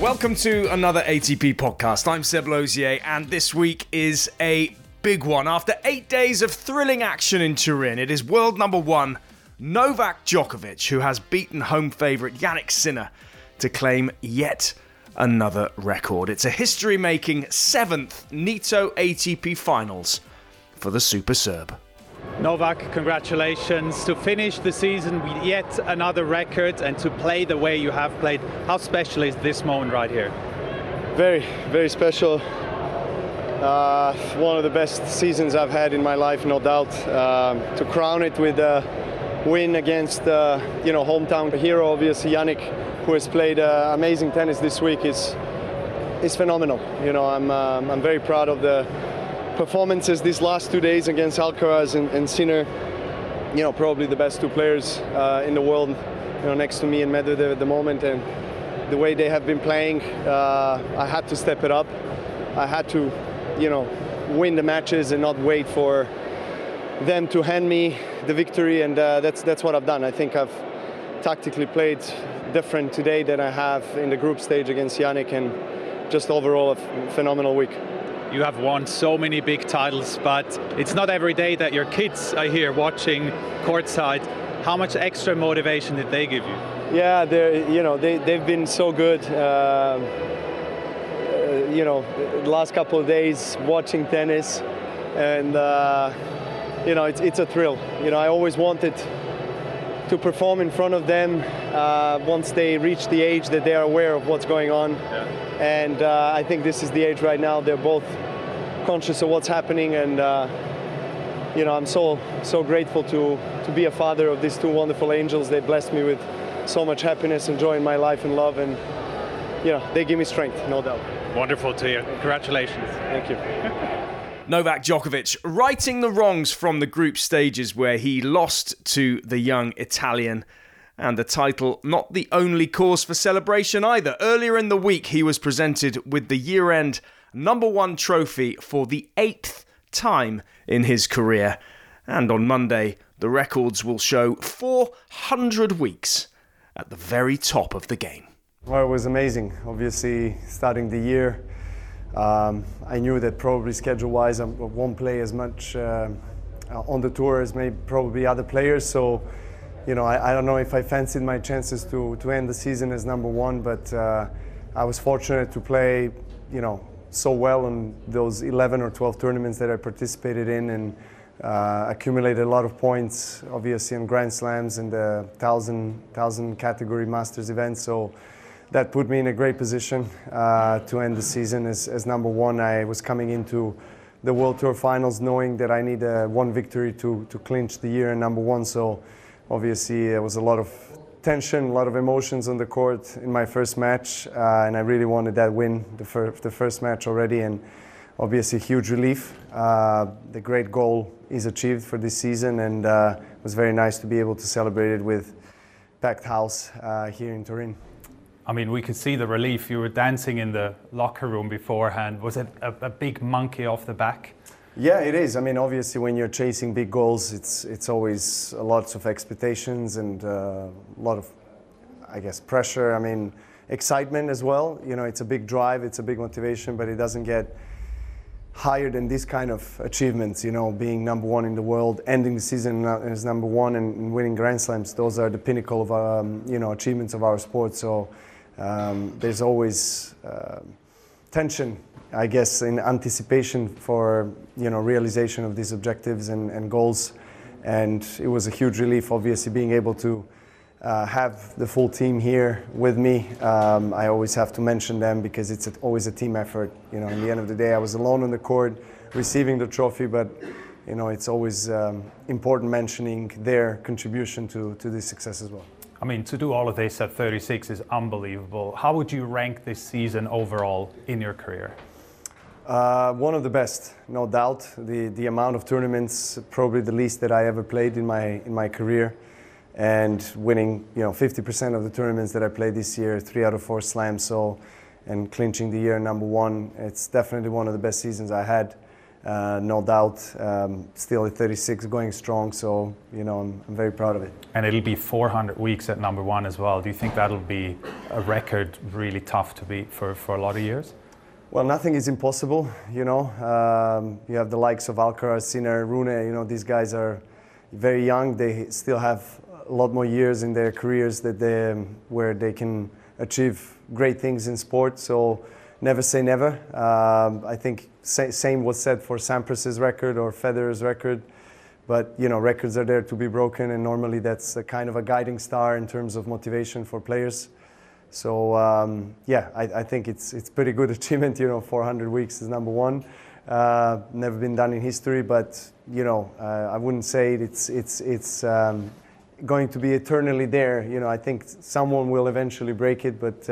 Welcome to another ATP podcast. I'm Seb Lozier, and this week is a big one. After 8 days of thrilling action in Turin, it is world number one, Novak Djokovic, who has beaten home favourite Jannik Sinner to claim yet another record. It's a history-making seventh Nitto ATP Finals for the Super Serb. Novak, congratulations. To finish the season with yet another record and to play the way you have played, how special is this moment right here? Very, very special. One of the best seasons I've had in my life, no doubt. To crown it with a win against, hometown hero, obviously, Yannick, who has played amazing tennis this week, is phenomenal. I'm very proud of the performances these last 2 days against Alcaraz and Sinner, probably the best two players in the world, next to me and Medvedev at the moment, and the way they have been playing, I had to step it up. I had to, win the matches and not wait for them to hand me the victory, and that's what I've done. I think I've tactically played different today than I have in the group stage against Yannick, and just overall a phenomenal week. You have won so many big titles, but it's not every day that your kids are here watching courtside. How much extra motivation did they give you? Yeah, they've been so good. The last couple of days watching tennis, and it's a thrill. I always wanted to perform in front of them once they reach the age that they are aware of what's going on. Yeah. And I think this is the age right now. They're both conscious of what's happening, and I'm so grateful to be a father of these two wonderful angels. They blessed me with so much happiness and joy in my life and love, and they give me strength, no doubt. Wonderful to hear. Congratulations. Thank you. Novak Djokovic righting the wrongs from the group stages where he lost to the young Italian, and the title not the only cause for celebration either. Earlier in the week he was presented with the year-end number one trophy for the 8th time in his career, and on Monday the records will show 400 weeks at the very top of the game. Well, it was amazing, obviously, starting the year. I knew that probably schedule-wise I won't play as much on the tour as maybe probably other players, so I don't know if I fancied my chances to end the season as number one, but I was fortunate to play so well in those 11 or 12 tournaments that I participated in, and accumulated a lot of points, obviously, in Grand Slams and the 1,000 category Masters events. So that put me in a great position to end the season as number one. I was coming into the World Tour Finals knowing that I need one victory to clinch the year and number one. So obviously there was a lot of tension, a lot of emotions on the court in my first match, and I really wanted that win, the first match already, and obviously huge relief. The great goal is achieved for this season, and it was very nice to be able to celebrate it with packed house here in Turin. I mean, we could see the relief. You were dancing in the locker room beforehand. Was it a big monkey off the back? Yeah, it is. I mean, obviously, when you're chasing big goals, it's always lots of expectations and a lot of, I guess, pressure. I mean, excitement as well. It's a big drive, it's a big motivation, but it doesn't get higher than these kind of achievements. Being number one in the world, ending the season as number one, and winning Grand Slams. Those are the pinnacle of achievements of our sport. So. There's always tension, I guess, in anticipation for realization of these objectives and goals, and it was a huge relief, obviously, being able to have the full team here with me. I always have to mention them because it's always a team effort. In the end of the day, I was alone on the court receiving the trophy, but it's always important mentioning their contribution to this success as well. I mean, to do all of this at 36 is unbelievable. How would you rank this season overall in your career? One of the best, no doubt. The amount of tournaments, probably the least that I ever played in my career, and winning 50% of the tournaments that I played this year, 3 out of 4 slams, and clinching the year number one. It's definitely one of the best seasons I had. no doubt, still at 36 going strong, so you know, I'm very proud of it. And it'll be 400 weeks at number one as well. Do you think that'll be a record really tough to beat for a lot of years? Well, nothing is impossible, you know. You have the likes of Alcaraz, Sinner, Rune, you know, these guys are very young. They still have a lot more years in their careers that they, where they can achieve great things in sport, so never say never. I think same was said for Sampras's record or Federer's record, but you know, records are there to be broken, and normally that's a kind of a guiding star in terms of motivation for players. So yeah, I think it's pretty good achievement. You know, 400 weeks is number one. Never been done in history, but you know, I wouldn't say it's going to be eternally there. You know, I think someone will eventually break it, but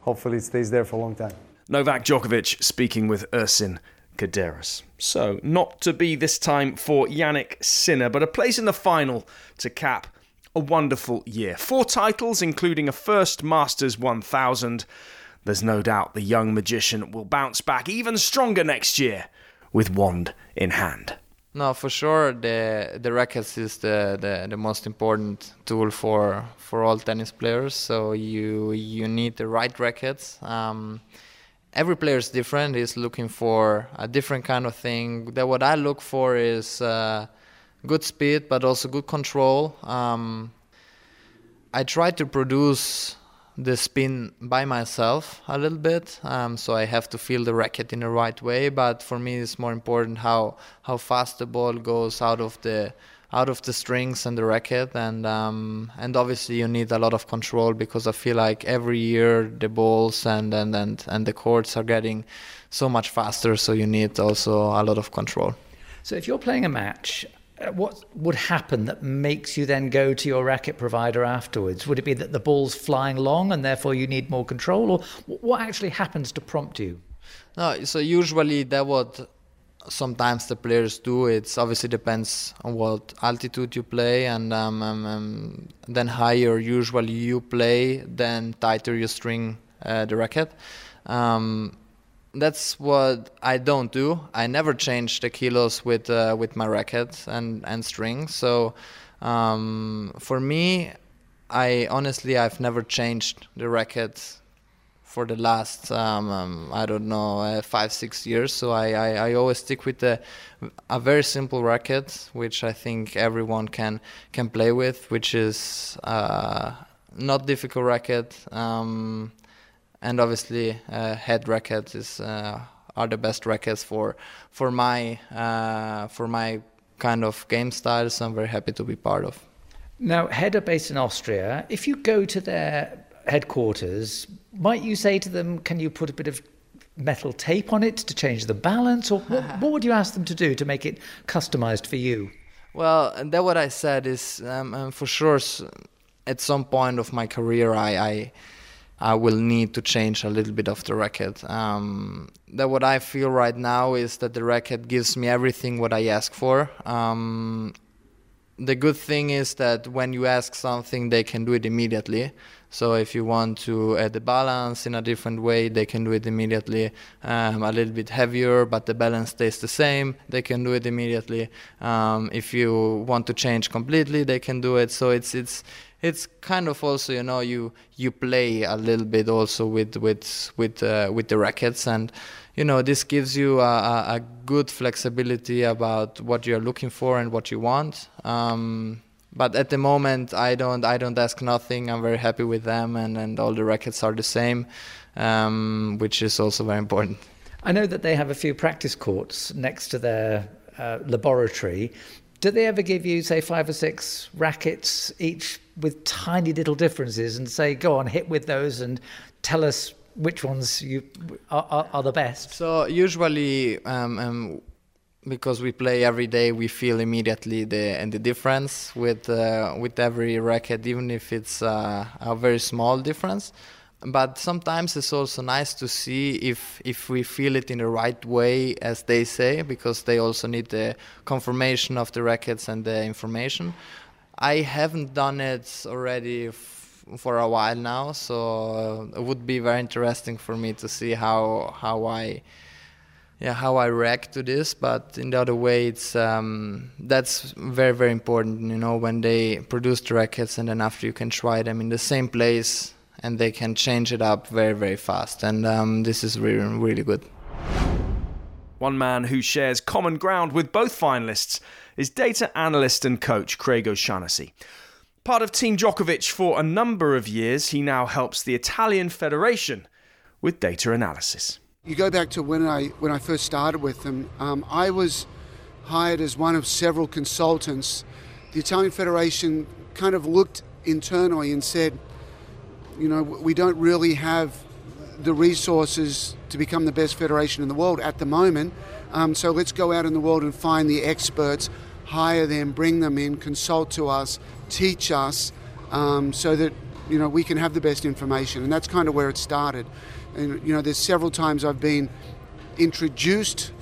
hopefully it stays there for a long time. Novak Djokovic speaking with Ersin Kaderas. So, not to be this time for Jannik Sinner, but a place in the final to cap a wonderful year. 4 titles, including a first Masters 1000. There's no doubt the young magician will bounce back even stronger next year with wand in hand. No, for sure, the rackets is the most important tool for all tennis players. So you need the right rackets. Every player is different. Is looking for a different kind of thing. That what I look for is good speed, but also good control. I try to produce the spin by myself a little bit, so I have to feel the racket in the right way, but for me it's more important how fast the ball goes out of the strings and the racket, and obviously you need a lot of control, because I feel like every year the balls and the courts are getting so much faster, so you need also a lot of control. So if you're playing a match, what would happen that makes you then go to your racket provider afterwards? Would it be that the ball's flying long and therefore you need more control, or what actually happens to prompt you? No, so usually that what sometimes the players do, it obviously depends on what altitude you play, and then higher usually you play, then tighter you string the racket. That's what I don't do. I never change the kilos with my racket and string. So for me, I've never changed the racket for the last 5-6 years. So I always stick with a very simple racket, which I think everyone can play with, which is not difficult racket. And obviously, head rackets are the best rackets for my kind of game style. So I'm very happy to be part of. Now, Head are based in Austria. If you go to their headquarters, might you say to them, "Can you put a bit of metal tape on it to change the balance?" Or what would you ask them to do to make it customized for you? Well, that what I said is for sure. At some point of my career, I will need to change a little bit of the racket. That what I feel right now is that the racket gives me everything what I ask for. The good thing is that when you ask something, they can do it immediately. So if you want to add the balance in a different way, they can do it immediately. A little bit heavier, but the balance stays the same. They can do it immediately. If you want to change completely, they can do it. So it's kind of also, you know, you play a little bit also with the rackets, and you know, this gives you a good flexibility about what you're looking for and what you want. But at the moment, I don't ask nothing. I'm very happy with them, and all the rackets are the same, which is also very important. I know that they have a few practice courts next to their laboratory. Do they ever give you, say, 5 or 6 rackets each with tiny little differences and say, go on, hit with those and tell us which ones are the best? So usually, because we play every day, we feel immediately the difference with every racket, even if it's a very small difference. But sometimes it's also nice to see if we feel it in the right way, as they say, because they also need the confirmation of the rackets and the information. I haven't done it already for a while now, so it would be very interesting for me to see how I how I react to this, but in the other way, it's that's very, very important, you know, when they produce the rackets and then after you can try them in the same place and they can change it up very, very fast. And this is really, really good. One man who shares common ground with both finalists is data analyst and coach Craig O'Shannessy. Part of Team Djokovic for a number of years, he now helps the Italian Federation with data analysis. You go back to when I first started with them, I was hired as one of several consultants. The Italian Federation kind of looked internally and said, you know, we don't really have the resources to become the best federation in the world at the moment, so let's go out in the world and find the experts, hire them, bring them in, consult to us, teach us, so that, you know, we can have the best information. And that's kind of where it started. And, you know, there's several times I've been introduced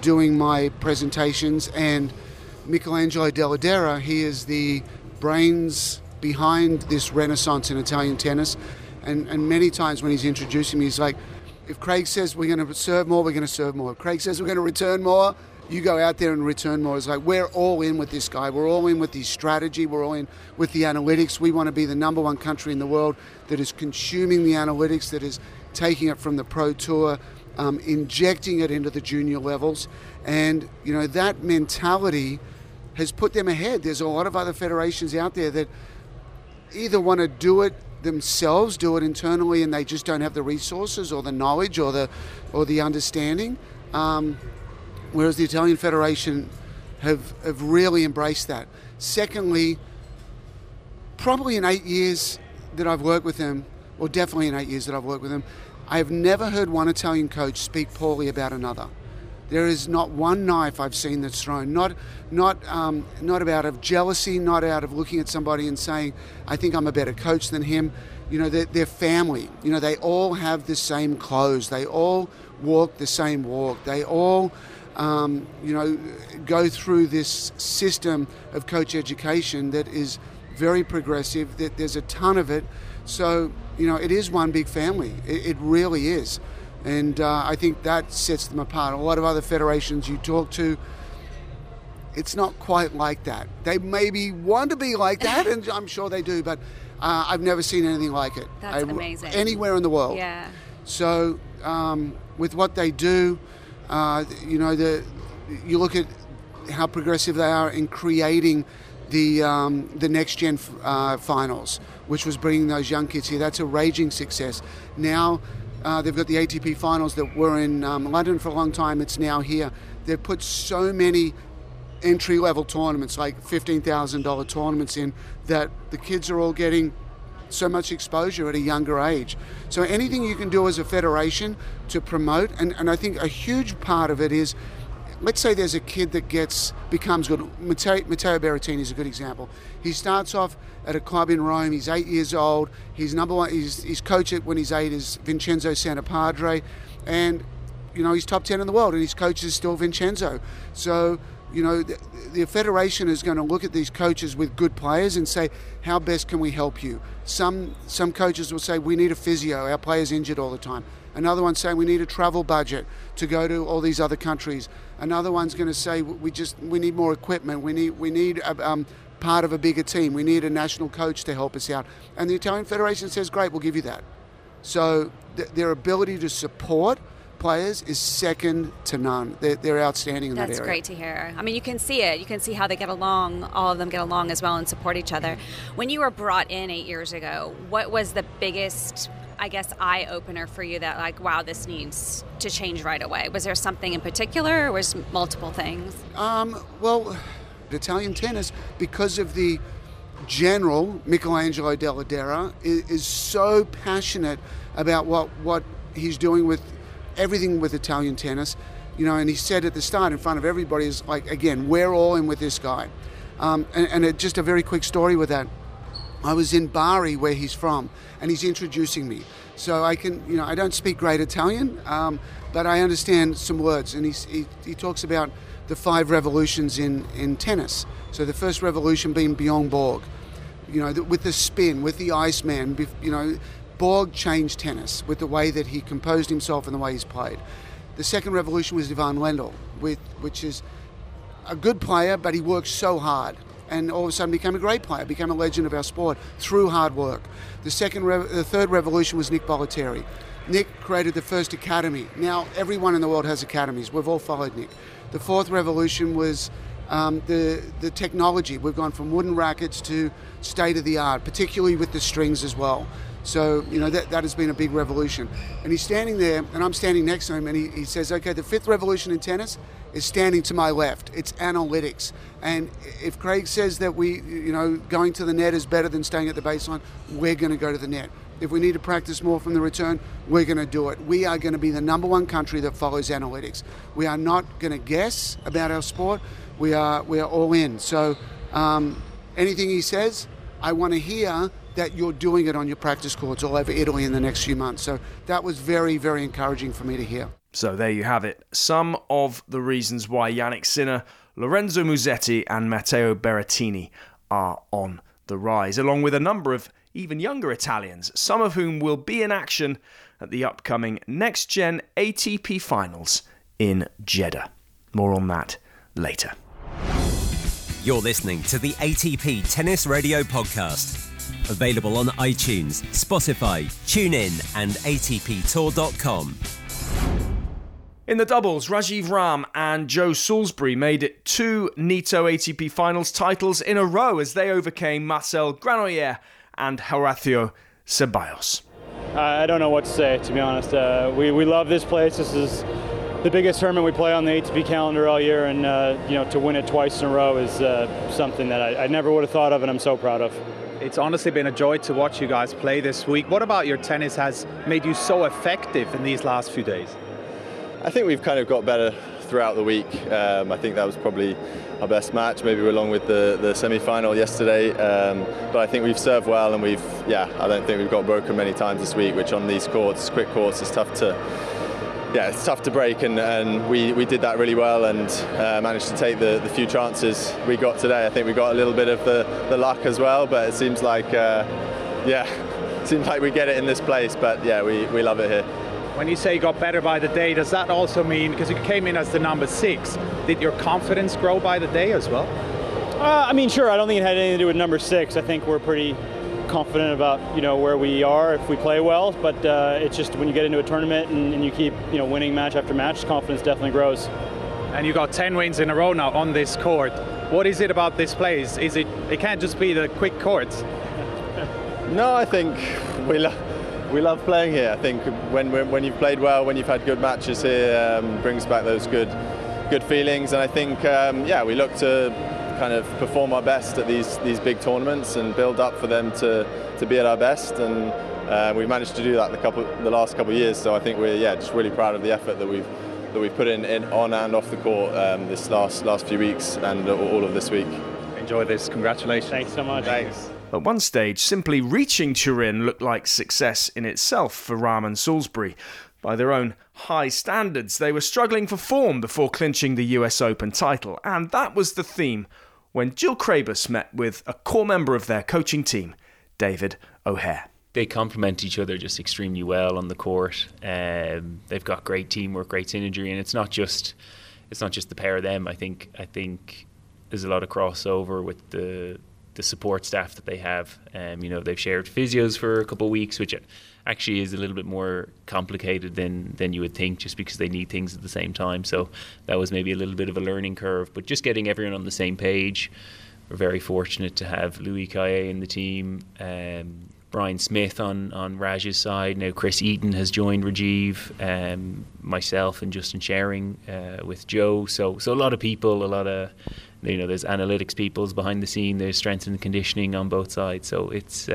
doing my presentations, and Michelangelo Delladera, he is the brains behind this renaissance in Italian tennis. And many times when he's introducing me, he's like, if Craig says we're going to serve more, we're going to serve more. If Craig says we're going to return more, you go out there and return more. It's like, we're all in with this guy. We're all in with his strategy. We're all in with the analytics. We want to be the number one country in the world that is consuming the analytics, that is taking it from the pro tour, injecting it into the junior levels. And, you know, that mentality has put them ahead. There's a lot of other federations out there that either want to do it themselves, do it internally, and they just don't have the resources or the knowledge or the understanding. Whereas the Italian Federation have really embraced that. Secondly, probably in 8 years that I've worked with them, or definitely in 8 years that I've worked with them, I have never heard one Italian coach speak poorly about another. There is not one knife I've seen that's thrown, not out of jealousy, not out of looking at somebody and saying, I think I'm a better coach than him. You know, they're family. You know, they all have the same clothes. They all walk the same walk. They all... go through this system of coach education that is very progressive, that there's a ton of it. So, you know, it is one big family. It really is. And I think that sets them apart. A lot of other federations you talk to, it's not quite like that. They maybe want to be like that, and I'm sure they do, but I've never seen anything like it. That's amazing. Anywhere in the world. Yeah. So with what they do, you look at how progressive they are in creating the Next Gen Finals, which was bringing those young kids here. That's a raging success. Now they've got the ATP Finals that were in London for a long time. It's now here. They've put so many entry-level tournaments, like $15,000 tournaments in, that the kids are all getting so much exposure at a younger age. So anything you can do as a federation to promote, and I think a huge part of it is, let's say there's a kid that becomes good. Matteo Berrettini is a good example. He starts off at a club in Rome. He's 8 years old. He's number one. He's coach when he's 8 is Vincenzo Santopadre, and you know he's top 10 in the world, and his coach is still Vincenzo. So, you know, the federation is going to look at these coaches with good players and say, how best can we help you? Some coaches will say, we need a physio, our player's injured all the time. Another one's saying, we need a travel budget to go to all these other countries. Another one's going to say, we need more equipment, we need part of a bigger team, we need a national coach to help us out. And the Italian Federation says, great, we'll give you that. So their ability to support players is second to none. They're outstanding in that area. That's great to hear. I mean, you can see it. You can see how they get along. All of them get along as well and support each other. When you were brought in 8 years ago, what was the biggest, I guess, eye-opener for you that, like, wow, this needs to change right away? Was there something in particular, or was multiple things? Well, Italian tennis, because of the general, Michelangelo Delladera, is so passionate about what he's doing with everything with Italian tennis, you know, and he said at the start in front of everybody is like, again, we're all in with this guy. Just a very quick story with that. I was in Bari, where he's from, and he's introducing me. So I can, you know, I don't speak great Italian, but I understand some words. And he talks about the 5 revolutions in tennis. So the first revolution being Bjorn Borg, you know, with the spin, with the Iceman, you know, Borg changed tennis with the way that he composed himself and the way he's played. The second revolution was Ivan Lendl, which is a good player, but he works so hard. And all of a sudden became a great player, became a legend of our sport through hard work. The third revolution was Nick Bollettieri. Nick created the first academy. Now everyone in the world has academies. We've all followed Nick. The fourth revolution was the technology. We've gone from wooden rackets to state-of-the-art, particularly with the strings as well. So, you know, that has been a big revolution. And he's standing there, and I'm standing next to him, and he says, okay, the fifth revolution in tennis is standing to my left. It's analytics. And if Craig says that going to the net is better than staying at the baseline, we're going to go to the net. If we need to practice more from the return, we're going to do it. We are going to be the #1 country that follows analytics. We are not going to guess about our sport. We are all in. So anything he says, I want to hear that you're doing it on your practice courts all over Italy in the next few months. So that was very, very encouraging for me to hear. So there you have it. Some of the reasons why Jannik Sinner, Lorenzo Musetti and Matteo Berrettini are on the rise, along with a number of even younger Italians, some of whom will be in action at the upcoming Next Gen ATP Finals in Jeddah. More on that later. You're listening to the ATP Tennis Radio Podcast. Available on iTunes, Spotify, TuneIn and ATPtour.com. In the doubles, Rajiv Ram and Joe Salisbury made it 2 Nitto ATP Finals titles in a row as they overcame Marcel Granollers and Horacio Zeballos. I don't know what to say, to be honest. We love this place. This is the biggest tournament we play on the ATP calendar all year, and to win it twice in a row is something that I never would have thought of, and I'm so proud of. It's honestly been a joy to watch you guys play this week. What about your tennis has made you so effective in these last few days? I think we've kind of got better throughout the week. I think that was probably our best match. Maybe we're along with the semi-final yesterday, but I think we've served well, and I don't think we've got broken many times this week, which on these courts, quick courts, is tough to. Yeah, it's tough to break, and we did that really well, and managed to take the few chances we got today. I think we got a little bit of the luck as well, but it seems like we get it in this place. But yeah, we love it here. When you say you got better by the day, does that also mean, because you came in as the #6, did your confidence grow by the day as well? Sure. I don't think it had anything to do with #6. I think we're pretty confident about where we are if we play well, but it's just when you get into a tournament and you keep winning match after match, confidence definitely grows. And you got 10 wins in a row now on this court. What is it about this place? Is it can't just be the quick courts? No, I think we love playing here. I think when you've played well, when you've had good matches here, brings back those good feelings, and I think we look to kind of perform our best at these big tournaments and build up for them to be at our best, and we've managed to do that the last couple of years. So I think we're just really proud of the effort that we've put in on and off the court this last few weeks and all of this week. Enjoy this. Congratulations. Thanks so much. Thanks. At one stage, simply reaching Turin looked like success in itself for Rahm and Salisbury. By their own high standards, they were struggling for form before clinching the US Open title, and that was the theme when Jill Craybas met with a core member of their coaching team, David O'Hare. They complement each other just extremely well on the court. They've got great teamwork, great synergy, and it's not just the pair of them. I think there's a lot of crossover with the support staff that they have. They've shared physios for a couple of weeks, which actually is a little bit more complicated than you would think, just because they need things at the same time. So that was maybe a little bit of a learning curve, but just getting everyone on the same page. We're very fortunate to have Louis Caillé in the team, Brian Smith on Raj's side. Now Chris Eaton has joined Rajiv, myself and Justin Sharing with Joe. So a lot of people, there's analytics peoples behind the scene, there's strength and conditioning on both sides. So it's...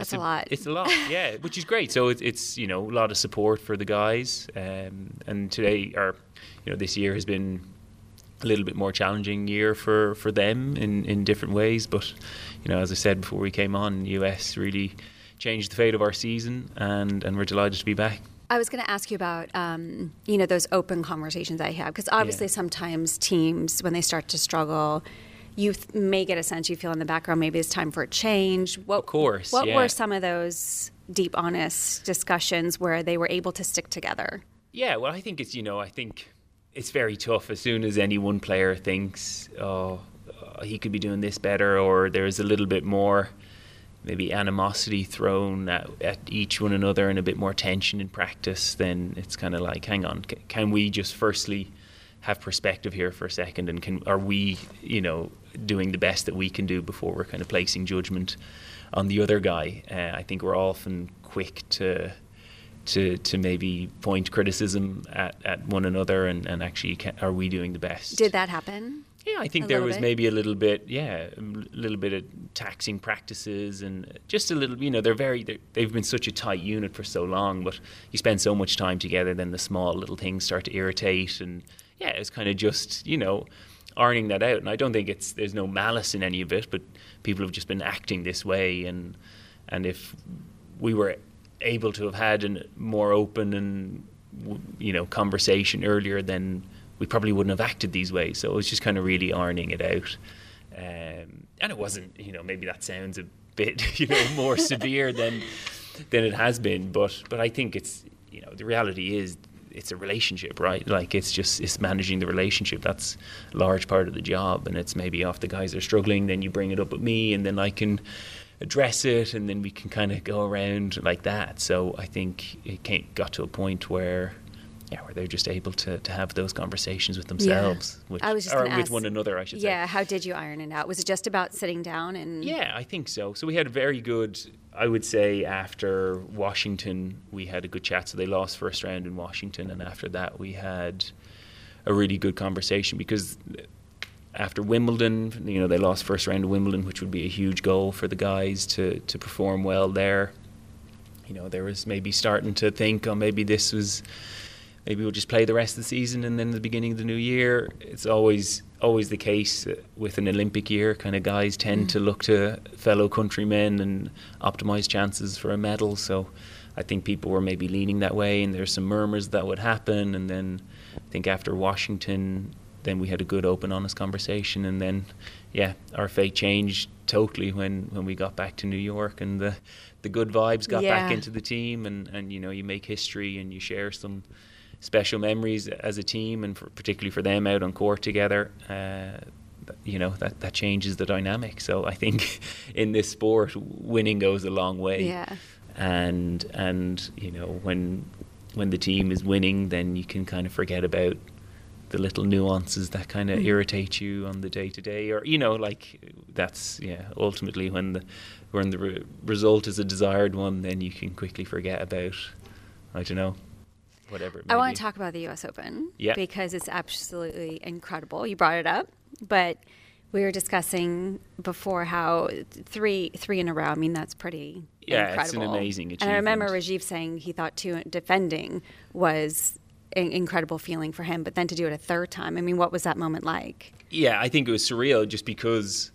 That's a lot. It's a lot, yeah, which is great. So it's a lot of support for the guys. And today, this year has been a little bit more challenging year for them in different ways. But, as I said before we came on, the US really changed the fate of our season, and we're delighted to be back. I was going to ask you about, those open conversations I have, because obviously sometimes teams, when they start to struggle, you may get a sense, you feel in the background, maybe it's time for a change. What were some of those deep, honest discussions where they were able to stick together? Yeah, well, I think it's, you know, I think it's very tough as soon as any one player thinks, oh, he could be doing this better, or there is a little bit more maybe animosity thrown at each one another and a bit more tension in practice, then it's kind of like, hang on, can we just firstly have perspective here for a second, and are we, you know, doing the best that we can do before we're kind of placing judgment on the other guy? I think we're often quick to maybe point criticism at one another, and actually, are we doing the best? Did that happen? Yeah, I think there was maybe a little bit of taxing practices, and just a little, you know, they've been such a tight unit for so long, but you spend so much time together, then the small little things start to irritate, and yeah, it's kind of just, you know, ironing that out. And I don't think there's no malice in any of it, but people have just been acting this way, and if we were able to have had a more open and, you know, conversation earlier, then we probably wouldn't have acted these ways. So it was just kind of really ironing it out. And it wasn't, you know, maybe that sounds a bit, you know, more severe than it has been. But I think it's, you know, the reality is it's a relationship, right? Like it's managing the relationship. That's a large part of the job. And it's maybe if the guys are struggling, then you bring it up at me, and then I can address it, and then we can kind of go around like that. So I think it got to a point where they're just able to have those conversations with themselves, with one another, I should say. Yeah, how did you iron it out? Was it just about sitting down and? Yeah, I think so. So we had a very good, I would say, after Washington, we had a good chat. So they lost first round in Washington, and after that, we had a really good conversation, because after Wimbledon, you know, they lost first round of Wimbledon, which would be a huge goal for the guys to perform well there. You know, there was maybe starting to think, oh, maybe we'll just play the rest of the season and then the beginning of the new year. It's always the case with an Olympic year. Kind of guys tend to look to fellow countrymen and optimise chances for a medal. So I think people were maybe leaning that way, and there's some murmurs that would happen. And then I think after Washington, then we had a good, open, honest conversation. And then, yeah, our fate changed totally when we got back to New York, and the good vibes got back into the team. And, you know, you make history and you share some special memories as a team, and particularly for them out on court together, you know, that changes the dynamic. So I think in this sport, winning goes a long way. Yeah. And you know, when the team is winning, then you can kind of forget about the little nuances that kind of irritate you on the day to day, or, you know, like that's, yeah, ultimately when the result is a desired one, then you can quickly forget about, I don't know, whatever. I want to talk about the U.S. Open because it's absolutely incredible. You brought it up, but we were discussing before how three in a row. I mean, that's pretty incredible. It's an amazing achievement. And I remember Rajiv saying he thought defending was an incredible feeling for him, but then to do it a third time, I mean, what was that moment like? Yeah, I think it was surreal, just because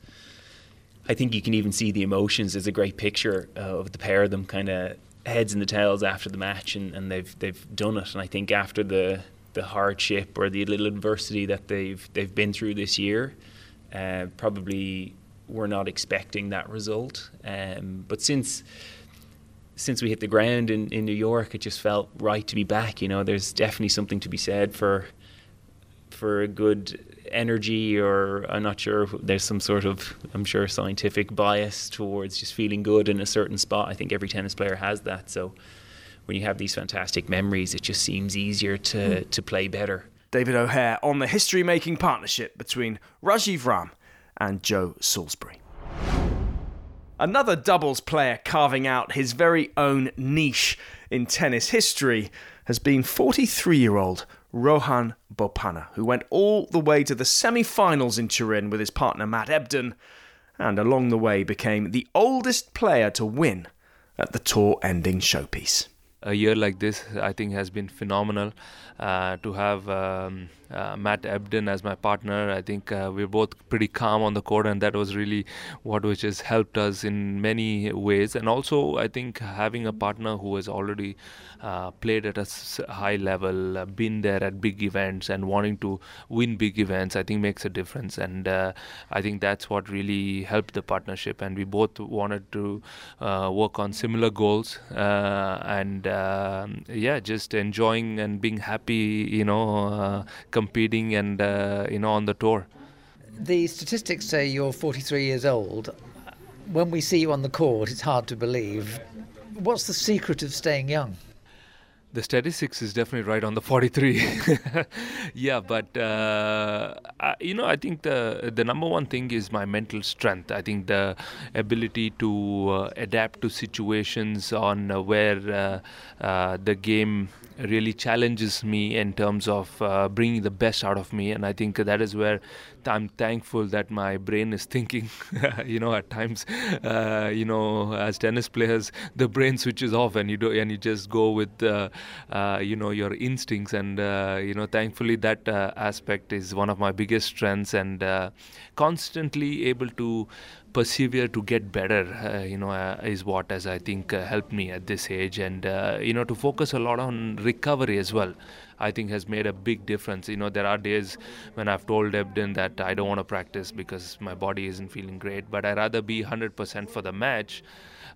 I think you can even see the emotions. There's a great picture of the pair of them kind of heads in the towels after the match, and they've done it. And I think after the hardship or the little adversity that they've been through this year, probably we're not expecting that result. But since we hit the ground in New York, it just felt right to be back. You know, there's definitely something to be said for a good energy, or I'm not sure, there's some sort of, I'm sure, scientific bias towards just feeling good in a certain spot. I think every tennis player has that. So when you have these fantastic memories, it just seems easier to play better. David O'Hare on the history-making partnership between Rajiv Ram and Joe Salisbury. Another doubles player carving out his very own niche in tennis history has been 43-year-old Rohan Bopanna, who went all the way to the semi-finals in Turin with his partner Matt Ebden, and along the way became the oldest player to win at the tour-ending showpiece. A year like this, I think, has been phenomenal. To have Matt Ebden as my partner, I think we're both pretty calm on the court, and that was really which has helped us in many ways. And also, I think having a partner who has already played at a high level, been there at big events, and wanting to win big events, I think makes a difference. And I think that's what really helped the partnership. And we both wanted to work on similar goals, and just enjoying and being happy, competing and, on the tour. The statistics say you're 43 years old. When we see you on the court, it's hard to believe. What's the secret of staying young? The statistics is definitely right on the 43. Yeah, but, I think the number one thing is my mental strength. I think the ability to adapt to situations on where the game really challenges me in terms of bringing the best out of me. And I think that is where I'm thankful that my brain is thinking, at times, as tennis players, the brain switches off and you just go with, your instincts. And, thankfully that aspect is one of my biggest strengths, and constantly able to persevere to get better, is what has, I think, helped me at this age. And, to focus a lot on recovery as well, I think has made a big difference. There are days when I've told Ebden that I don't want to practice because my body isn't feeling great, but I'd rather be 100% for the match,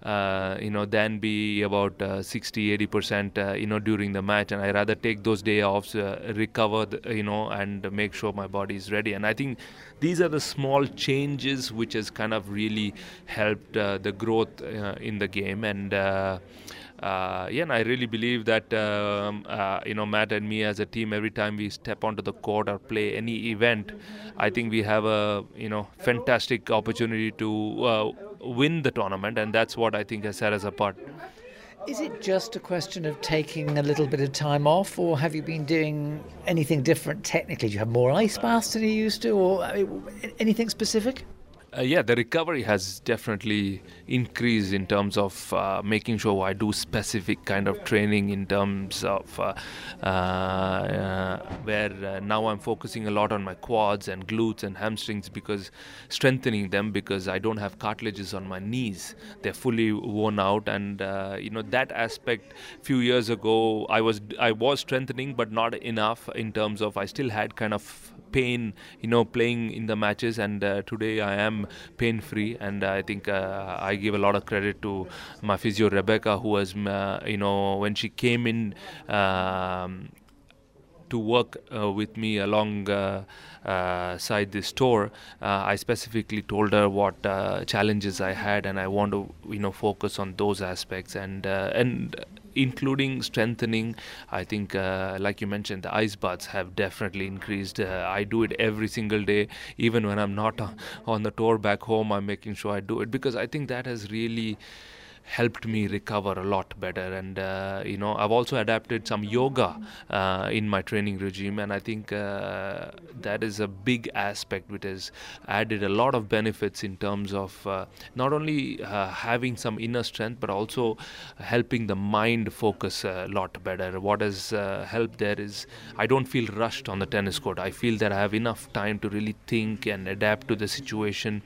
than be about 60-80%, during the match. And I'd rather take those day offs, recover, and make sure my body is ready. And I think these are the small changes which has kind of really helped the growth in the game. And and I really believe that Matt and me as a team, every time we step onto the court or play any event, I think we have a fantastic opportunity to win the tournament, and that's what I think has set us apart. Is it just a question of taking a little bit of time off, or have you been doing anything different technically? Do you have more ice baths than you used to, or anything specific? The recovery has definitely increased in terms of making sure I do specific kind of training in terms of where now I'm focusing a lot on my quads and glutes and hamstrings, because strengthening them, because I don't have cartilages on my knees. They're fully worn out, and that aspect few years ago I was strengthening, but not enough in terms of I still had kind of pain, playing in the matches, and today I am pain free, and I think I give a lot of credit to my physio Rebecca, who has when she came in to work with me along side this tour, I specifically told her what challenges I had, and I want to focus on those aspects, and including strengthening. I think, like you mentioned, the ice baths have definitely increased. I do it every single day, even when I'm not on the tour back home. I'm making sure I do it, because I think that has really helped me recover a lot better. And I've also adapted some yoga in my training regime, and I think that is a big aspect which has added a lot of benefits in terms of not only having some inner strength, but also helping the mind focus a lot better. What has helped there is I don't feel rushed on the tennis court. I feel that I have enough time to really think and adapt to the situation.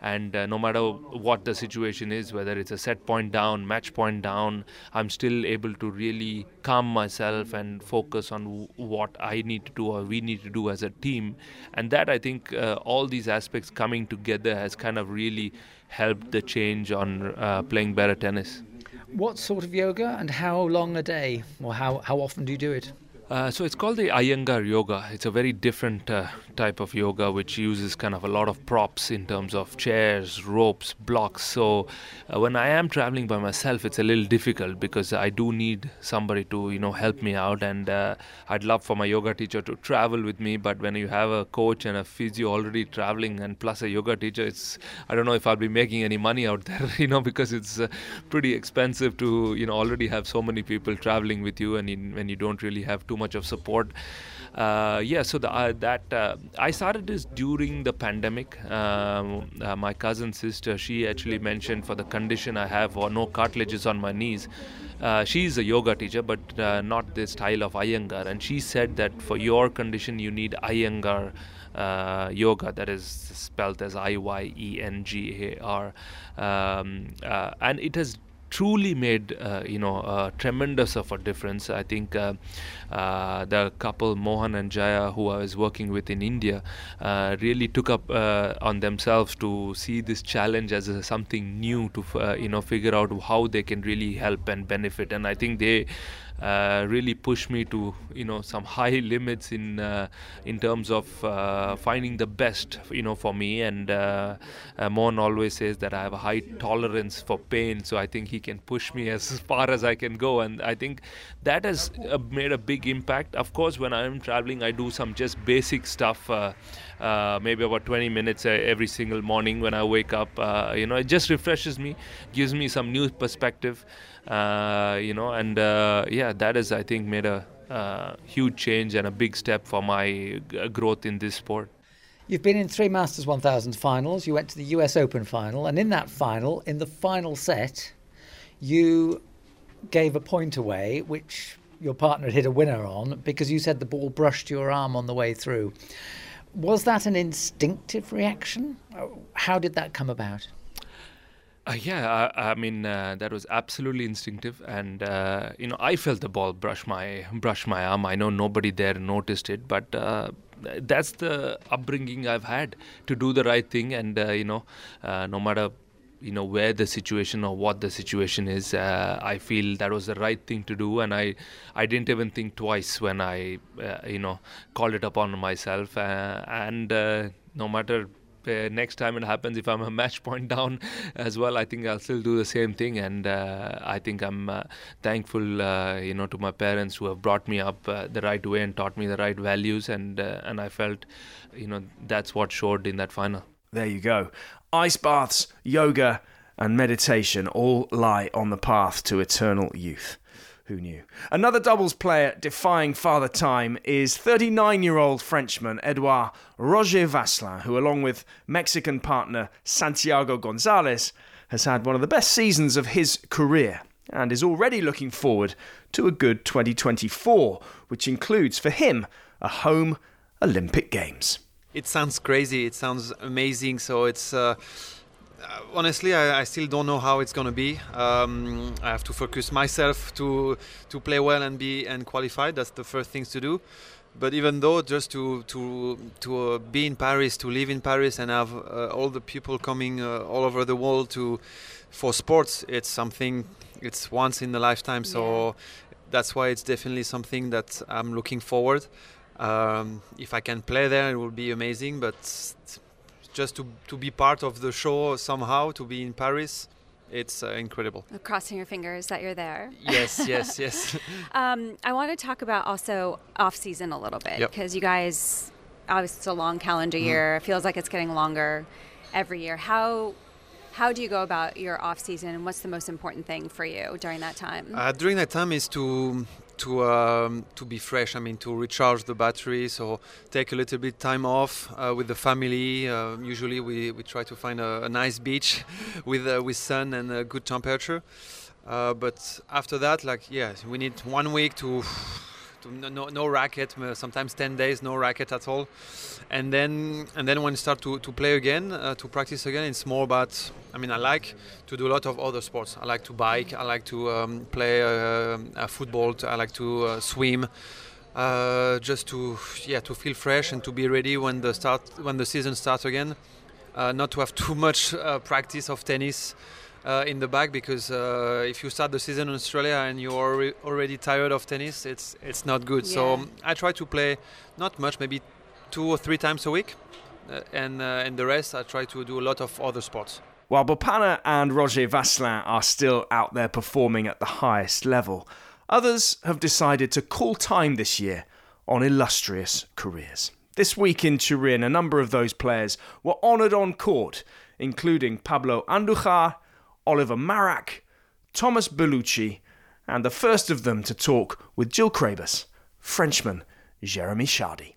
And no matter what the situation is, whether it's a set point down, match point down, I'm still able to really calm myself and focus on what I need to do, or we need to do as a team. And that, I think, all these aspects coming together has kind of really helped the change on playing better tennis. What sort of yoga, and how long a day, or how often do you do it? So it's called the Iyengar yoga. It's a very different type of yoga, which uses kind of a lot of props in terms of chairs, ropes, blocks. So when I am traveling by myself, it's a little difficult, because I do need somebody to, help me out. And I'd love for my yoga teacher to travel with me. But when you have a coach and a physio already traveling, and plus a yoga teacher, I don't know if I'll be making any money out there, because it's pretty expensive to, already have so many people traveling with you, and when you don't really have too much of support. So I started this during the pandemic. My cousin's sister, she actually mentioned, for the condition I have, or no cartilages on my knees, she's a yoga teacher, but not this style of Iyengar. And she said that for your condition, you need Iyengar yoga, that is spelled as Iyengar. And it has truly made tremendous of a difference. I think the couple Mohan and Jaya, who I was working with in India, really took up on themselves to see this challenge as something new to figure out how they can really help and benefit. And I think they really pushed me to some high limits in terms of finding the best for me. And Mohan always says that I have a high tolerance for pain, so I think he can push me as far as I can go, and I think that has made a big impact. Of course, when I'm traveling, I do some just basic stuff, maybe about 20 minutes every single morning when I wake up. It just refreshes me, gives me some new perspective, yeah, that has, I think, made a huge change and a big step for my growth in this sport. You've been in three Masters 1000 finals. You went to the US Open final, and in that final, in the final set, you gave a point away, which your partner had hit a winner on, because you said the ball brushed your arm on the way through. Was that an instinctive reaction? How did that come about? I mean that was absolutely instinctive, and I felt the ball brush my arm. I know nobody there noticed it, but that's the upbringing I've had, to do the right thing, and no matter where the situation or what the situation is, I feel that was the right thing to do, and I didn't even think twice when I called it upon myself, and no matter next time it happens, if I'm a match point down as well, I think I'll still do the same thing. And I think I'm thankful to my parents, who have brought me up the right way and taught me the right values, and I felt that's what showed in that final. There you go. Ice baths, yoga and meditation all lie on the path to eternal youth. Who knew? Another doubles player defying father time is 39-year-old Frenchman Edouard Roger-Vasselin, who, along with Mexican partner Santiago Gonzalez, has had one of the best seasons of his career and is already looking forward to a good 2024, which includes, for him, a home Olympic Games. It sounds crazy, it sounds amazing, so it's... honestly, I still don't know how it's going to be. I have to focus myself to play well and qualify. That's the first thing to do. But even though, just to be in Paris, to live in Paris, and have all the people coming all over the world for sports, it's something. It's once in a lifetime. So that's why it's definitely something that I'm looking forward. If I can play there, it will be amazing. But just to be part of the show somehow, to be in Paris, it's incredible. Crossing your fingers that you're there. Yes. I want to talk about also off-season a little bit, because you guys, obviously it's a long calendar year. It feels like it's getting longer every year. How do you go about your off-season, and what's the most important thing for you during that time? During that time is to be fresh, to recharge the battery, so take a little bit time off with the family. Usually we try to find a nice beach with sun and a good temperature, but after that, we need 1 week to no racket, sometimes 10 days no racket at all, and then when you start to play again, to practice again, it's more about, I like to do a lot of other sports. I like to bike, I like to play football, I like to swim, just to feel fresh and to be ready when the season starts again, not to have too much practice of tennis in the bag, because if you start the season in Australia and you're already tired of tennis, it's not good. Yeah. So I try to play not much, maybe 2 or 3 times a week, and the rest I try to do a lot of other sports. While Bopana and Roger Vasselin are still out there performing at the highest level, others have decided to call time this year on illustrious careers. This week in Turin, a number of those players were honoured on court, including Pablo Andujar, Oliver Marach, Thomas Bellucci, and the first of them to talk with Jill Craybas, Frenchman Jeremy Shardy.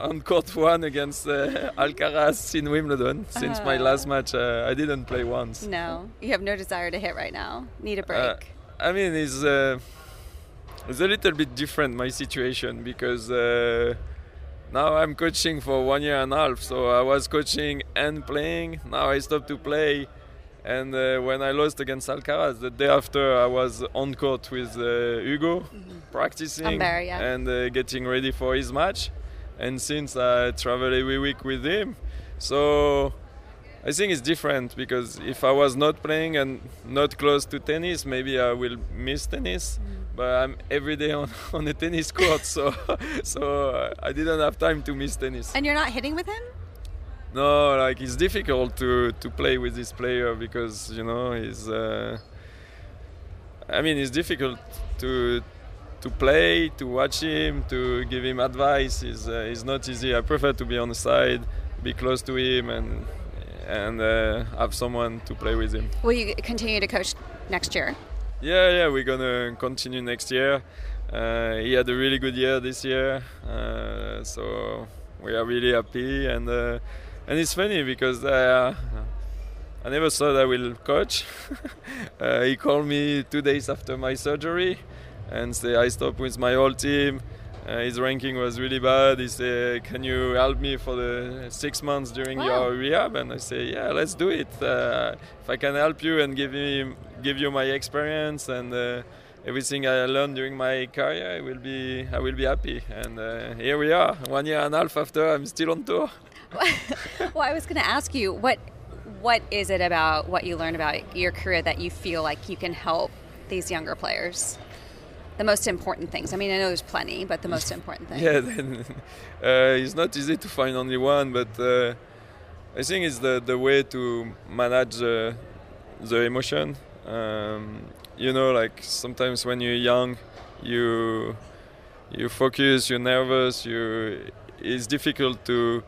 On court one against Alcaraz in Wimbledon. Since my last match, I didn't play once. No, you have no desire to hit right now. Need a break. It's a little bit different, my situation, because... now I'm coaching for 1.5 years, so I was coaching and playing. Now I stopped to play, And when I lost against Alcaraz, the day after, I was on court with Hugo, practicing there, and getting ready for his match. And since I travel every week with him, so I think it's different, because if I was not playing and not close to tennis, maybe I will miss tennis. But I'm every day on a tennis court, so I didn't have time to miss tennis. And you're not hitting with him? No, like, it's difficult to play with this player, because, you know, he's... I mean, it's difficult to play, to watch him, to give him advice. It's not easy. I prefer to be on the side, be close to him, and have someone to play with him. Will you continue to coach next year? Yeah, we're going to continue next year. He had a really good year this year, so we are really happy. And it's funny because I never thought I will coach. He called me 2 days after my surgery and said, I stopped with my whole team. His ranking was really bad. He said, can you help me for the 6 months during your rehab? And I say, yeah, let's do it. If I can help you and give you my experience and everything I learned during my career, I will be happy. And here we are, 1 year and a half after, I'm still on tour. Well, I was going to ask you, what is it about what you learned about your career that you feel like you can help these younger players? The most important things. I mean, I know there's plenty, but the most important thing. Yeah, it's not easy to find only one, but I think it's the way to manage the emotion. You know, like, sometimes when you're young, you focus, you're nervous, it's difficult to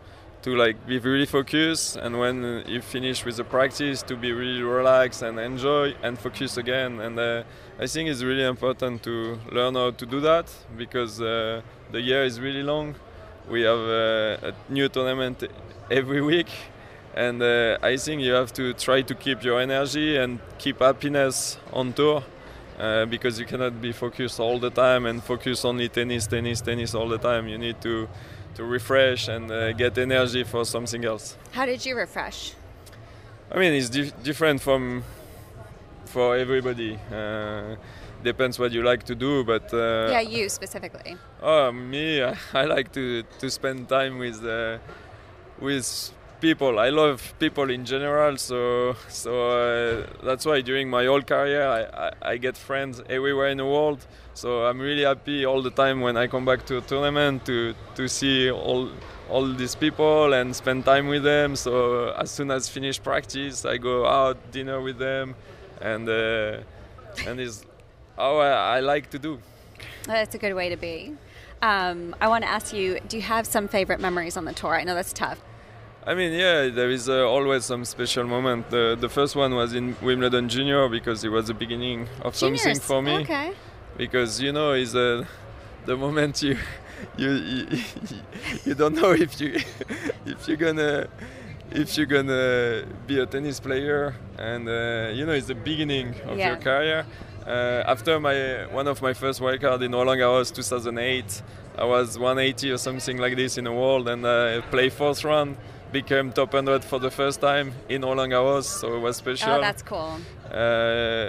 like be really focused, and when you finish with the practice, to be really relaxed and enjoy and focus again. And I think it's really important to learn how to do that, because the year is really long. We have a new tournament every week, and I think you have to try to keep your energy and keep happiness on tour, because you cannot be focused all the time and focus only tennis all the time. You need to refresh and get energy for something else. How did you refresh? I mean, it's different for everybody. Depends what you like to do, but... yeah, you specifically. Oh, me, I like to spend time with people. I love people in general, so that's why during my whole career I get friends everywhere in the world. So I'm really happy all the time when I come back to a tournament to see all these people and spend time with them. So as soon as finish practice, I go out dinner with them, and it's how I like to do. That's a good way to be. I want to ask you, do you have some favorite memories on the tour? I know that's tough. I mean, yeah, there is always some special moment. The first one was in Wimbledon Junior, because it was the beginning of something for me. Okay. Because, you know, it's the moment you don't know if you're gonna be a tennis player, and you know, it's the beginning of your career. After one of my first wildcard in Roland Garros 2008, I was 180 or something like this in the world, and I played fourth round. Became top 100 for the first time in Roland Garros, so it was special. Oh, that's cool.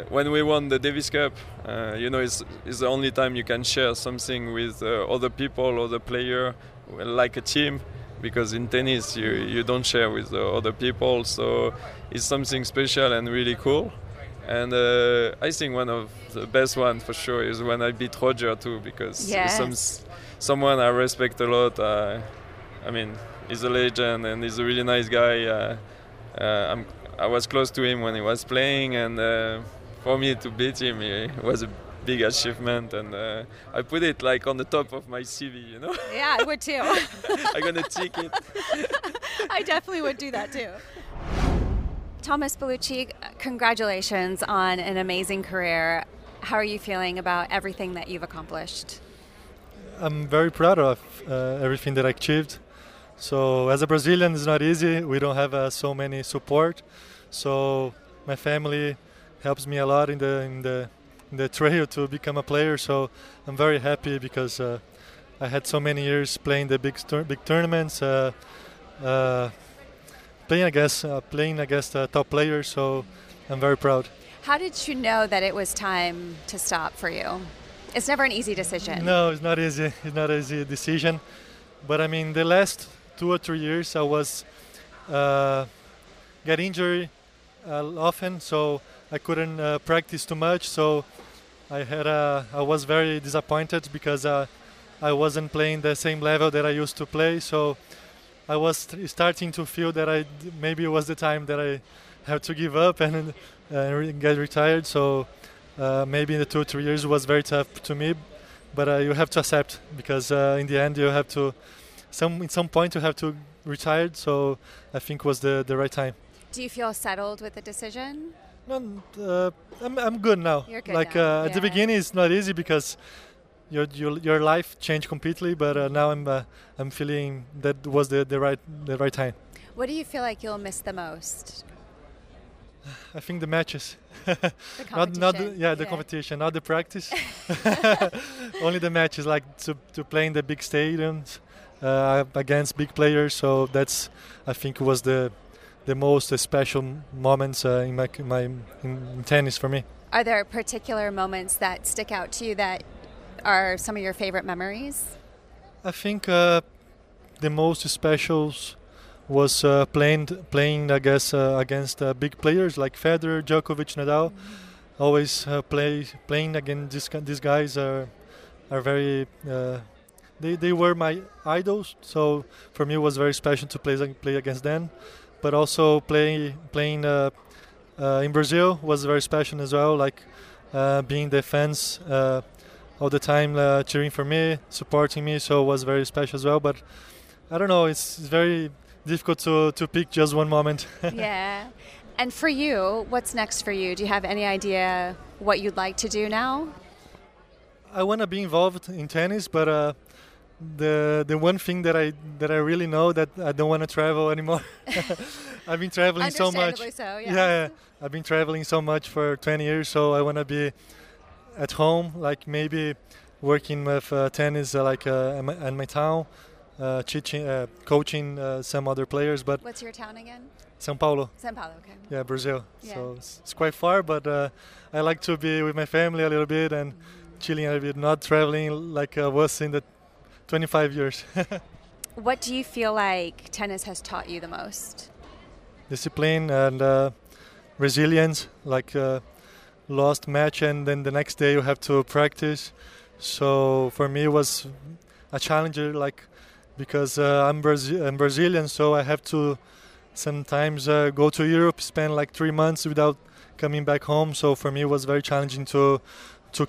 When we won the Davis Cup, you know, it's the only time you can share something with other people, other player, like a team, because in tennis you don't share with other people, so it's something special and really cool. And I think one of the best one for sure is when I beat Roger too, because someone I respect a lot. I mean, he's a legend and he's a really nice guy. I was close to him when he was playing, and for me to beat him, it was a big achievement, and I put it like on the top of my CV, you know? Yeah, I would too. I'm going to tick it. I definitely would do that too. Thomas Bellucci, congratulations on an amazing career. How are you feeling about everything that you've accomplished? I'm very proud of everything that I achieved. So as a Brazilian, it's not easy. We don't have so many support. So my family helps me a lot in the trail to become a player. So I'm very happy because I had so many years playing the big tournaments, playing against top players. So I'm very proud. How did you know that it was time to stop for you? It's never an easy decision. No, it's not easy. It's not an easy decision. But I mean, the last 2 or 3 years I was got injured often, so I couldn't practice too much. So I had I was very disappointed because I wasn't playing the same level that I used to play. So I was starting to feel that maybe it was the time that I had to give up and get retired. So maybe in the 2 or 3 years was very tough to me, but you have to accept, because in the end you have to, at some point you have to retire. So I think it was the right time. Do you feel settled with the decision? No, I'm good now. You're good now. At the beginning it's not easy because your life changed completely, but now I'm feeling that was the right time. What do you feel like you'll miss the most? I think the matches. The competition. The competition, not the practice. Only the matches, like to play in the big stadiums against big players. So that's, I think, was the most special moments in tennis for me. Are there particular moments that stick out to you that are some of your favorite memories? I think the most specials was playing, I guess, against big players like Federer, Djokovic, Nadal. Mm-hmm. Always playing against these guys are very. They were my idols, so for me it was very special to play against them. But also playing in Brazil was very special as well. Like being the fans all the time cheering for me, supporting me, so it was very special as well. But I don't know, it's very difficult to pick just one moment. Yeah. And for you, what's next for you? Do you have any idea what you'd like to do now? I want to be involved in tennis, but the one thing that I really know that I don't want to travel anymore. I've been traveling so much. Understandably so, yeah. Yeah. I've been traveling so much for 20 years, so I want to be at home, like maybe working with tennis in my town. Coaching some other players, but what's your town again? São Paulo. São Paulo, okay. Yeah, Brazil. Yeah. So it's quite far, but I like to be with my family a little bit and chilling a little bit, not traveling like I was in the 25 years. What do you feel like tennis has taught you the most? Discipline and resilience, like lost match and then the next day you have to practice. So for me it was a challenger, like, because I'm Brazilian, so I have to sometimes go to Europe, spend like 3 months without coming back home. So for me, it was very challenging to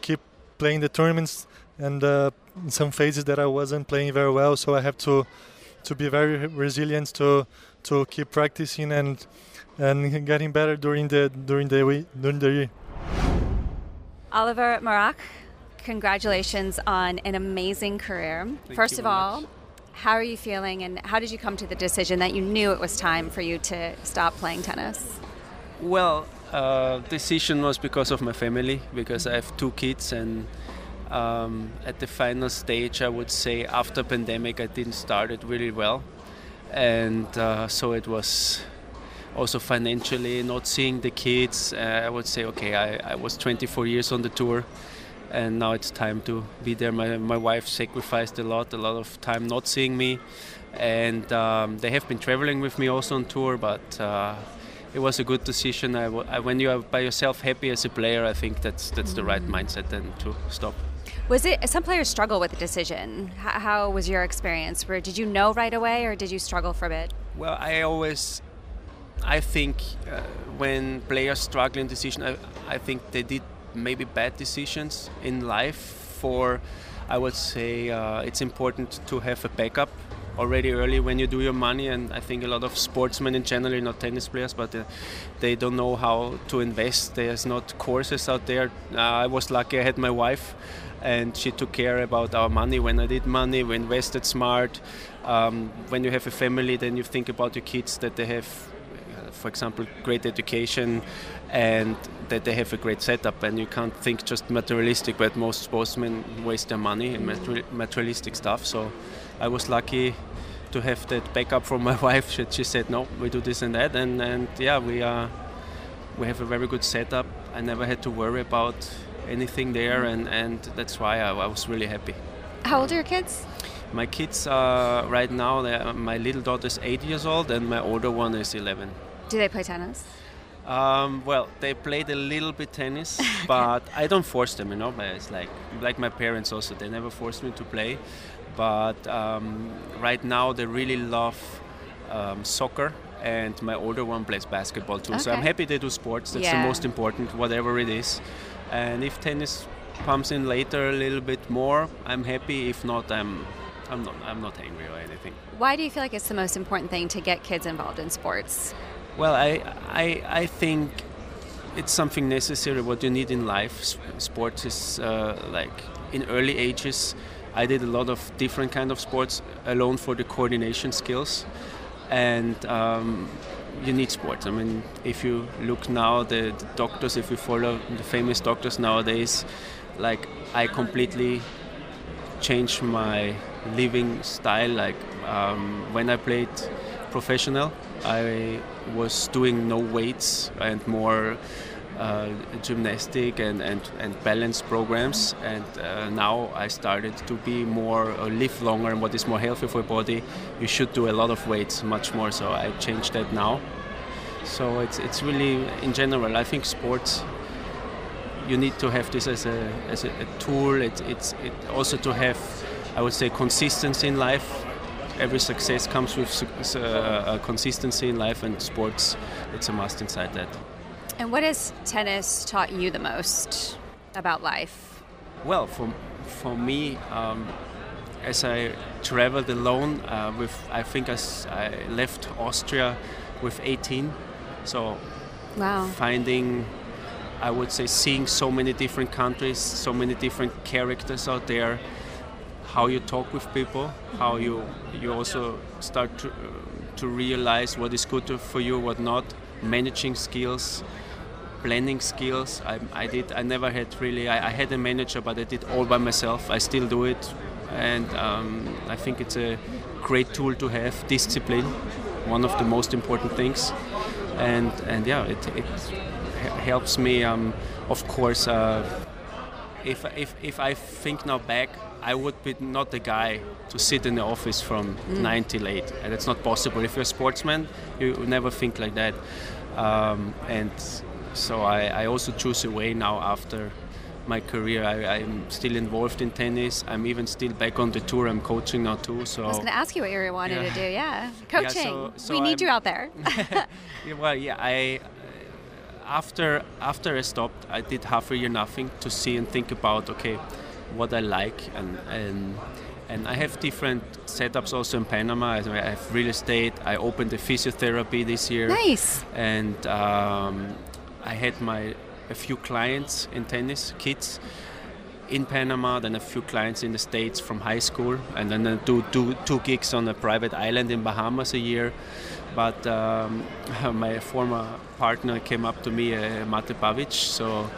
keep playing the tournaments and in some phases that I wasn't playing very well. So I have to be very resilient to keep practicing and getting better during the year. Oliver Marach, congratulations on an amazing career. First of all, how are you feeling and how did you come to the decision that you knew it was time for you to stop playing tennis? Well, decision was because of my family, because I have 2 kids, and at the final stage, I would say after pandemic, I didn't start it really well. And so it was also financially not seeing the kids. I would say, okay, I was 24 years on the tour. And now it's time to be there. My wife sacrificed a lot of time not seeing me. And they have been traveling with me also on tour, but it was a good decision. When you are by yourself happy as a player, I think that's the right mindset then to stop. Was it, some players struggle with the decision. How was your experience? Did you know right away or did you struggle for a bit? Well, I think when players struggle in decision, I think they did maybe bad decisions in life. For, I would say, it's important to have a backup already early when you do your money, and I think a lot of sportsmen in general, not tennis players, but they don't know how to invest. There's not courses out there. I was lucky, I had my wife and she took care about our money when I did money. We invested smart. When you have a family, then you think about your kids, that they have, for example, great education and that they have a great setup, and you can't think just materialistic, but most sportsmen waste their money in materialistic stuff. So I was lucky to have that backup from my wife. She said, no, we do this and that, and yeah, we are we have a very good setup. I never had to worry about anything there, and that's why I was really happy. How old are your kids? My kids are right now, my little daughter is 8 years old and my older one is 11. Do they play tennis? Well, they played a little bit tennis, but I don't force them, you know. It's like my parents also, they never forced me to play. But right now they really love soccer, and my older one plays basketball too. Okay. So I'm happy they do sports. That's the most important, whatever it is. And if tennis comes in later a little bit more, I'm happy. If not, I'm not angry or anything. Why do you feel like it's the most important thing to get kids involved in sports? Well, I think it's something necessary, what you need in life. Sports is like in early ages. I did a lot of different kind of sports alone for the coordination skills, and you need sports. I mean, if you look now, the doctors, if you follow the famous doctors nowadays, like I completely changed my living style. Like when I played professional, I was doing no weights and more gymnastic and balance programs, and now I started to be more live longer, and what is more healthy for your body, you should do a lot of weights, much more. So I changed that now. So it's really, in general, I think sports, you need to have this as a tool. It also to have, I would say, consistency in life. Every success comes with consistency in life, and sports, it's a must inside that. And what has tennis taught you the most about life? Well, for me, as I traveled alone, I left Austria with 18. So, wow. Finding, I would say, seeing so many different countries, so many different characters out there, how you talk with people, how you also start to realize what is good for you, what not, managing skills, planning skills. I had a manager, but I did all by myself. I still do it, and I think it's a great tool to have. Discipline, one of the most important things, and yeah, it helps me. Of course, if I think now back, I would be not the guy to sit in the office from 9 till 8. And it's not possible. If you're a sportsman, you never think like that. And so I also choose a way now after my career. I'm still involved in tennis. I'm even still back on the tour. I'm coaching now too. So I was going to ask you what you wanted to do. Yeah, coaching. Yeah, so we need you out there. Well, yeah, After I stopped, I did half a year nothing to see and think about, okay, what I like, and I have different setups also in Panama. I have real estate. I opened a physiotherapy this year. Nice. And I had a few clients in tennis, kids in Panama, then a few clients in the States from high school, and then I do two gigs on a private island in Bahamas a year. But my former partner came up to me, Mate Pavic, so.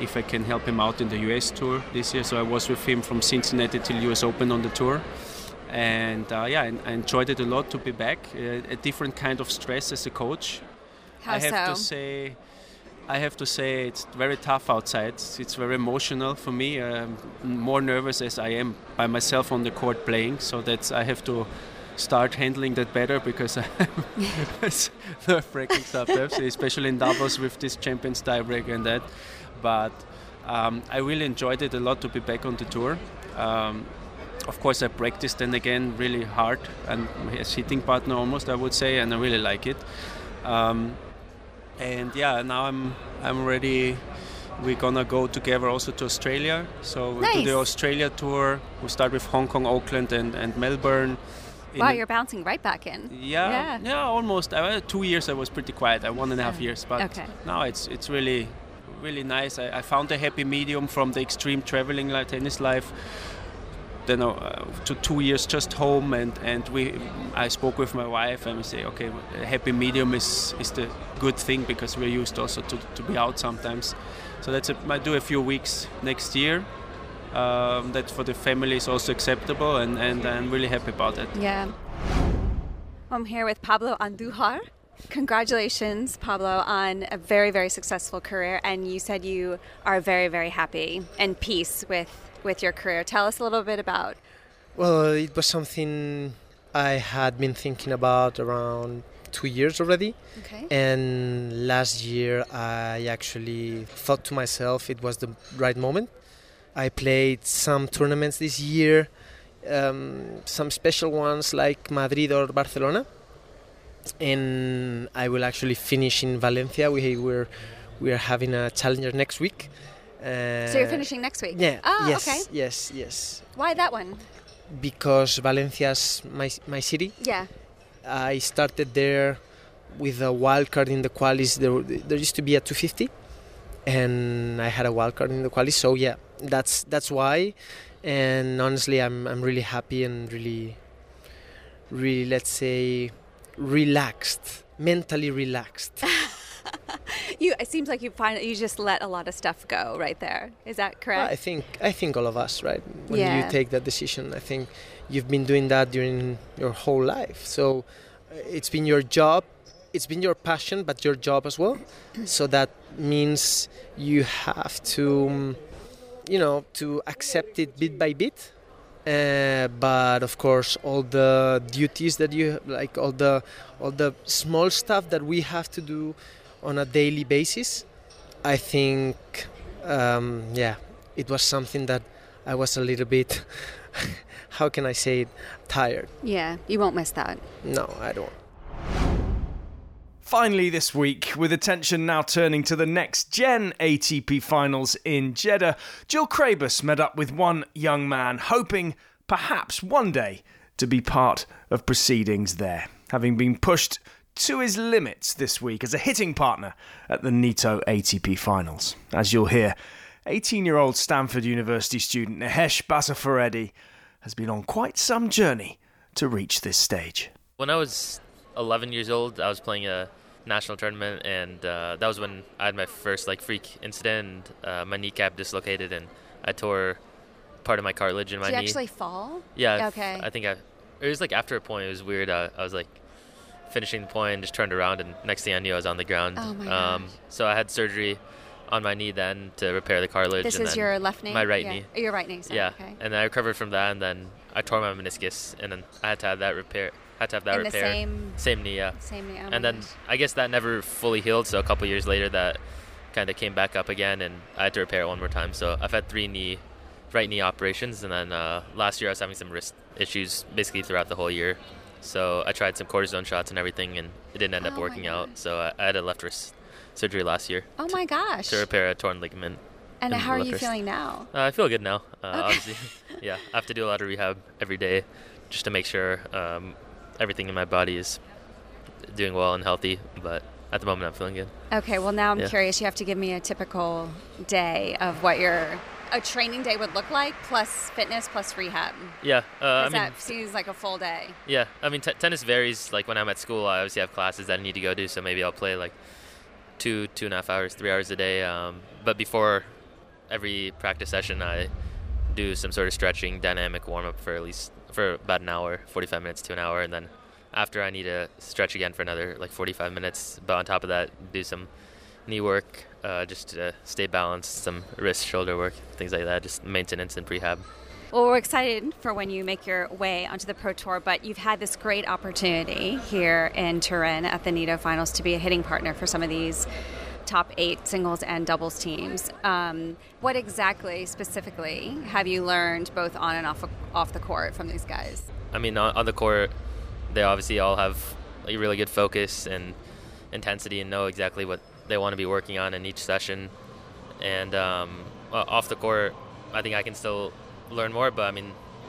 If I can help him out in the US tour this year. So I was with him from Cincinnati till US Open on the tour, and I enjoyed it a lot to be back. A different kind of stress as a coach. I have to say it's very tough outside. It's very emotional for me. I'm more nervous as I am by myself on the court playing, so that's, I have to start handling that better, because it's nerve-wracking stuff, especially in Davos with this Champions tiebreak and that. But I really enjoyed it a lot to be back on the tour. Of course, I practiced then again really hard, and as hitting partner almost, I would say, and I really like it. And yeah, now I'm ready. We're gonna go together also to Australia. So we'll do the Australia tour. We'll start with Hong Kong, Auckland, and Melbourne. Wow, you're bouncing right back in. Yeah, almost. 2 years I was pretty quiet. 1.5 years, but now it's really, really nice. I found a happy medium from the extreme traveling like tennis life. Then to 2 years just home, and I spoke with my wife, and we say, okay, a happy medium is the good thing, because we're used also to be out sometimes. So that's I do a few weeks next year. That for the family is also acceptable, and I'm really happy about it. Yeah. I'm here with Pablo Andujar, Congratulations, Pablo, on a very, very successful career. And you said you are very, very happy and peace with your career. Tell us a little bit about. Well, it was something I had been thinking about around 2 years already. Okay. And last year, I actually thought to myself it was the right moment. I played some tournaments this year, some special ones like Madrid or Barcelona. And I will actually finish in Valencia. We're having a challenger next week. So you're finishing next week? Yeah. Oh, yes, okay. Yes. Why that one? Because Valencia's my city. Yeah. I started there with a wild card in the qualis. There used to be a 250, and I had a wild card in the qualis. So yeah, that's why. And honestly, I'm really happy and really let's say, mentally relaxed. It seems like you just let a lot of stuff go right there. Is that correct? Well, I think all of us, right? When you take that decision, I think you've been doing that during your whole life. So it's been your job, it's been your passion, but your job as well. So that means you have to, to accept it bit by bit. But of course, all the duties that you like, all the small stuff that we have to do on a daily basis, I think, it was something that I was a little bit, how can I say it, tired. Yeah, you won't miss that. No, I don't. Finally this week, with attention now turning to the Next Gen ATP Finals in Jeddah, Jill Craybas met up with one young man, hoping perhaps one day to be part of proceedings there, having been pushed to his limits this week as a hitting partner at the Nitto ATP Finals. As you'll hear, 18-year-old Stanford University student Nehesh Basafareddi has been on quite some journey to reach this stage. When I was 11 years old, I was playing a national tournament, and that was when I had my first freak incident, and my kneecap dislocated, and I tore part of my cartilage in my knee. Did you actually fall? Yeah. Okay. I think it was after a point. It was weird. I was finishing the point, and just turned around, and next thing I knew, I was on the ground. Oh my gosh. So I had surgery on my knee then to repair the cartilage. This is your left knee? My right knee. Your right knee. Sorry. Yeah. Okay. And then I recovered from that, and then I tore my meniscus, and then I had to have that repair. The same knee, yeah. Same knee. Oh, and then I guess that never fully healed, so a couple years later that kind of came back up again, and I had to repair it one more time. So I've had three right knee operations, and then last year I was having some wrist issues basically throughout the whole year. So I tried some cortisone shots and everything, and it didn't end up working out. So I had a left wrist surgery last year. Oh my gosh! To repair a torn ligament. And how are you feeling now? I feel good now. Okay. Obviously, yeah. I have to do a lot of rehab every day just to make sure. Everything in my body is doing well and healthy, but at the moment I'm feeling good. Okay, well now I'm curious. You have to give me a typical day of what a training day would look like, plus fitness, plus rehab. Yeah. That seems like a full day. Yeah, tennis varies. When I'm at school, I obviously have classes that I need to go to, so maybe I'll play 2.5 hours, 3 hours a day. But before every practice session, I do some sort of stretching, dynamic warm-up for about an hour, 45 minutes to an hour, and then after I need to stretch again for another 45 minutes. But on top of that, do some knee work just to stay balanced, some wrist, shoulder work, things like that, just maintenance and prehab. Well, we're excited for when you make your way onto the Pro Tour, but you've had this great opportunity here in Turin at the Nitto Finals to be a hitting partner for some of these top 8 singles and doubles teams. What exactly, specifically, have you learned both on and off the court from these guys? On the court, they obviously all have a really good focus and intensity and know exactly what they want to be working on in each session. And off the court, I think I can still learn more, but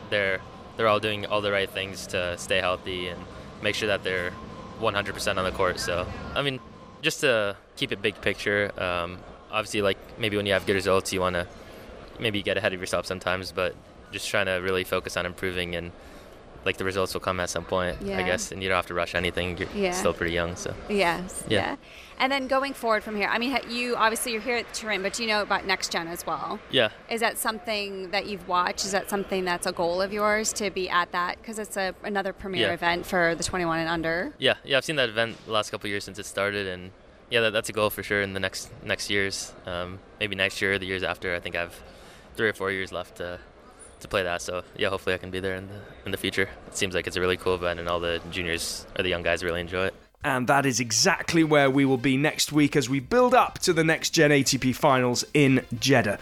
they're all doing all the right things to stay healthy and make sure that they're 100% on the court. So, just to keep it big picture, obviously, maybe when you have good results, you want to maybe get ahead of yourself sometimes, but just trying to really focus on improving and like the results will come at some point, I guess, and you don't have to rush anything. You're still pretty young, so. Yeah. And then going forward from here, I mean, you obviously you're here at Turin, but you know about Next Gen as well. Yeah. Is that something that you've watched? Is that something that's a goal of yours to be at that? Because it's another premier event for the 21 and under. Yeah, I've seen that event the last couple of years since it started, and that's a goal for sure in the next years. Maybe next year or the years after. I think I have 3 or 4 years left to play that, so hopefully I can be there in the future. It seems like it's a really cool event, and all the juniors or the young guys really enjoy it. And that is exactly where we will be next week as we build up to the Next Gen ATP Finals in Jeddah.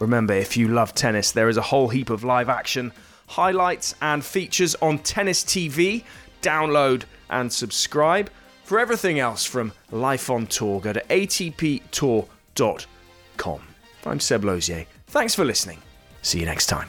Remember, if you love tennis, there is a whole heap of live action, highlights and features on Tennis TV. Download and subscribe for everything else from Life on Tour. Go to atptour.com. I'm Seb Lozier. Thanks for listening. See you next time.